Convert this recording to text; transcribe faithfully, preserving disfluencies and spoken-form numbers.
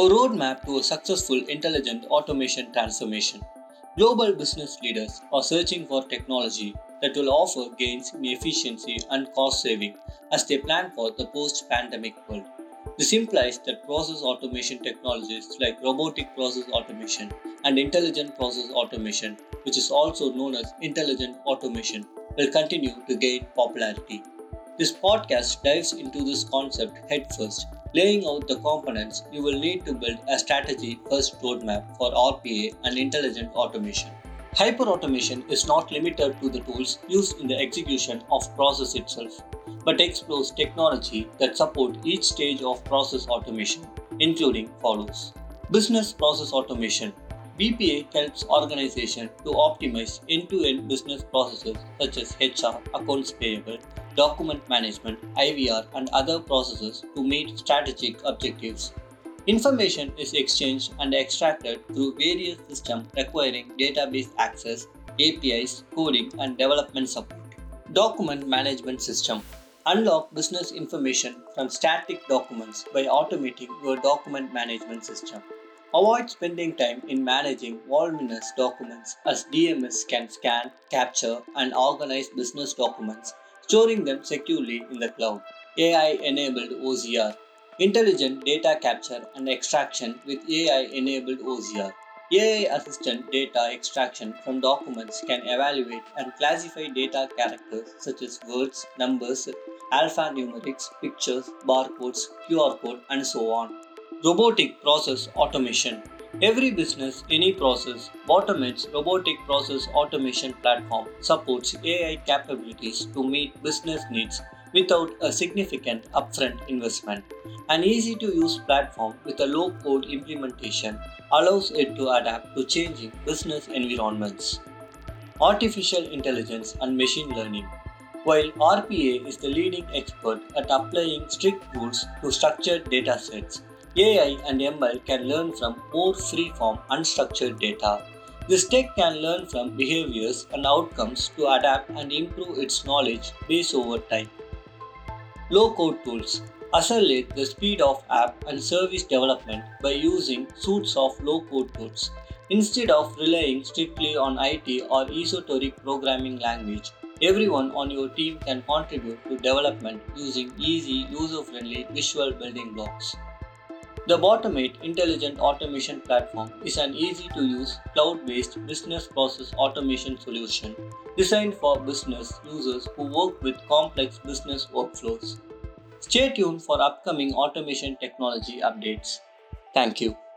A roadmap to a successful intelligent automation transformation. Global business leaders are searching for technology that will offer gains in efficiency and cost saving as they plan for the post-pandemic world. This implies that process automation technologies like robotic process automation and intelligent process automation, which is also known as intelligent automation, will continue to gain popularity. This podcast dives into this concept headfirst, laying out the components you will need to build a strategy-first roadmap for R P A and intelligent automation. Hyperautomation is not limited to the tools used in the execution of process itself, but explores technology that support each stage of process automation, including follows. Business Process Automation. B P A helps organizations to optimize end-to-end business processes such as H R, accounts payable, document management, I V R, and other processes to meet strategic objectives. Information is exchanged and extracted through various systems requiring database access, A P Is, coding, and development support. Document Management System. Unlock business information from static documents by automating your document management system. Avoid spending time in managing voluminous documents as D M S can scan, capture, and organize business documents, storing them securely in the cloud. A I-enabled O C R. Intelligent data capture and extraction with A I-enabled O C R. A I-assisted data extraction from documents can evaluate and classify data characters such as words, numbers, alphanumerics, pictures, barcodes, Q R code, and so on. Robotic Process Automation. Every business, any process, BottomHedge's robotic process automation platform supports A I capabilities to meet business needs without a significant upfront investment. An easy-to-use platform with a low-code implementation allows it to adapt to changing business environments. Artificial Intelligence and Machine Learning. While R P A is the leading expert at applying strict rules to structured datasets, A I and M L can learn from more free-form, unstructured data. This tech can learn from behaviors and outcomes to adapt and improve its knowledge base over time. Low-code tools. Accelerate the speed of app and service development by using suites of low-code tools. Instead of relying strictly on I T or esoteric programming language, everyone on your team can contribute to development using easy, user-friendly visual building blocks. The BotMate Intelligent Automation Platform is an easy-to-use, cloud-based business process automation solution designed for business users who work with complex business workflows. Stay tuned for upcoming automation technology updates. Thank you.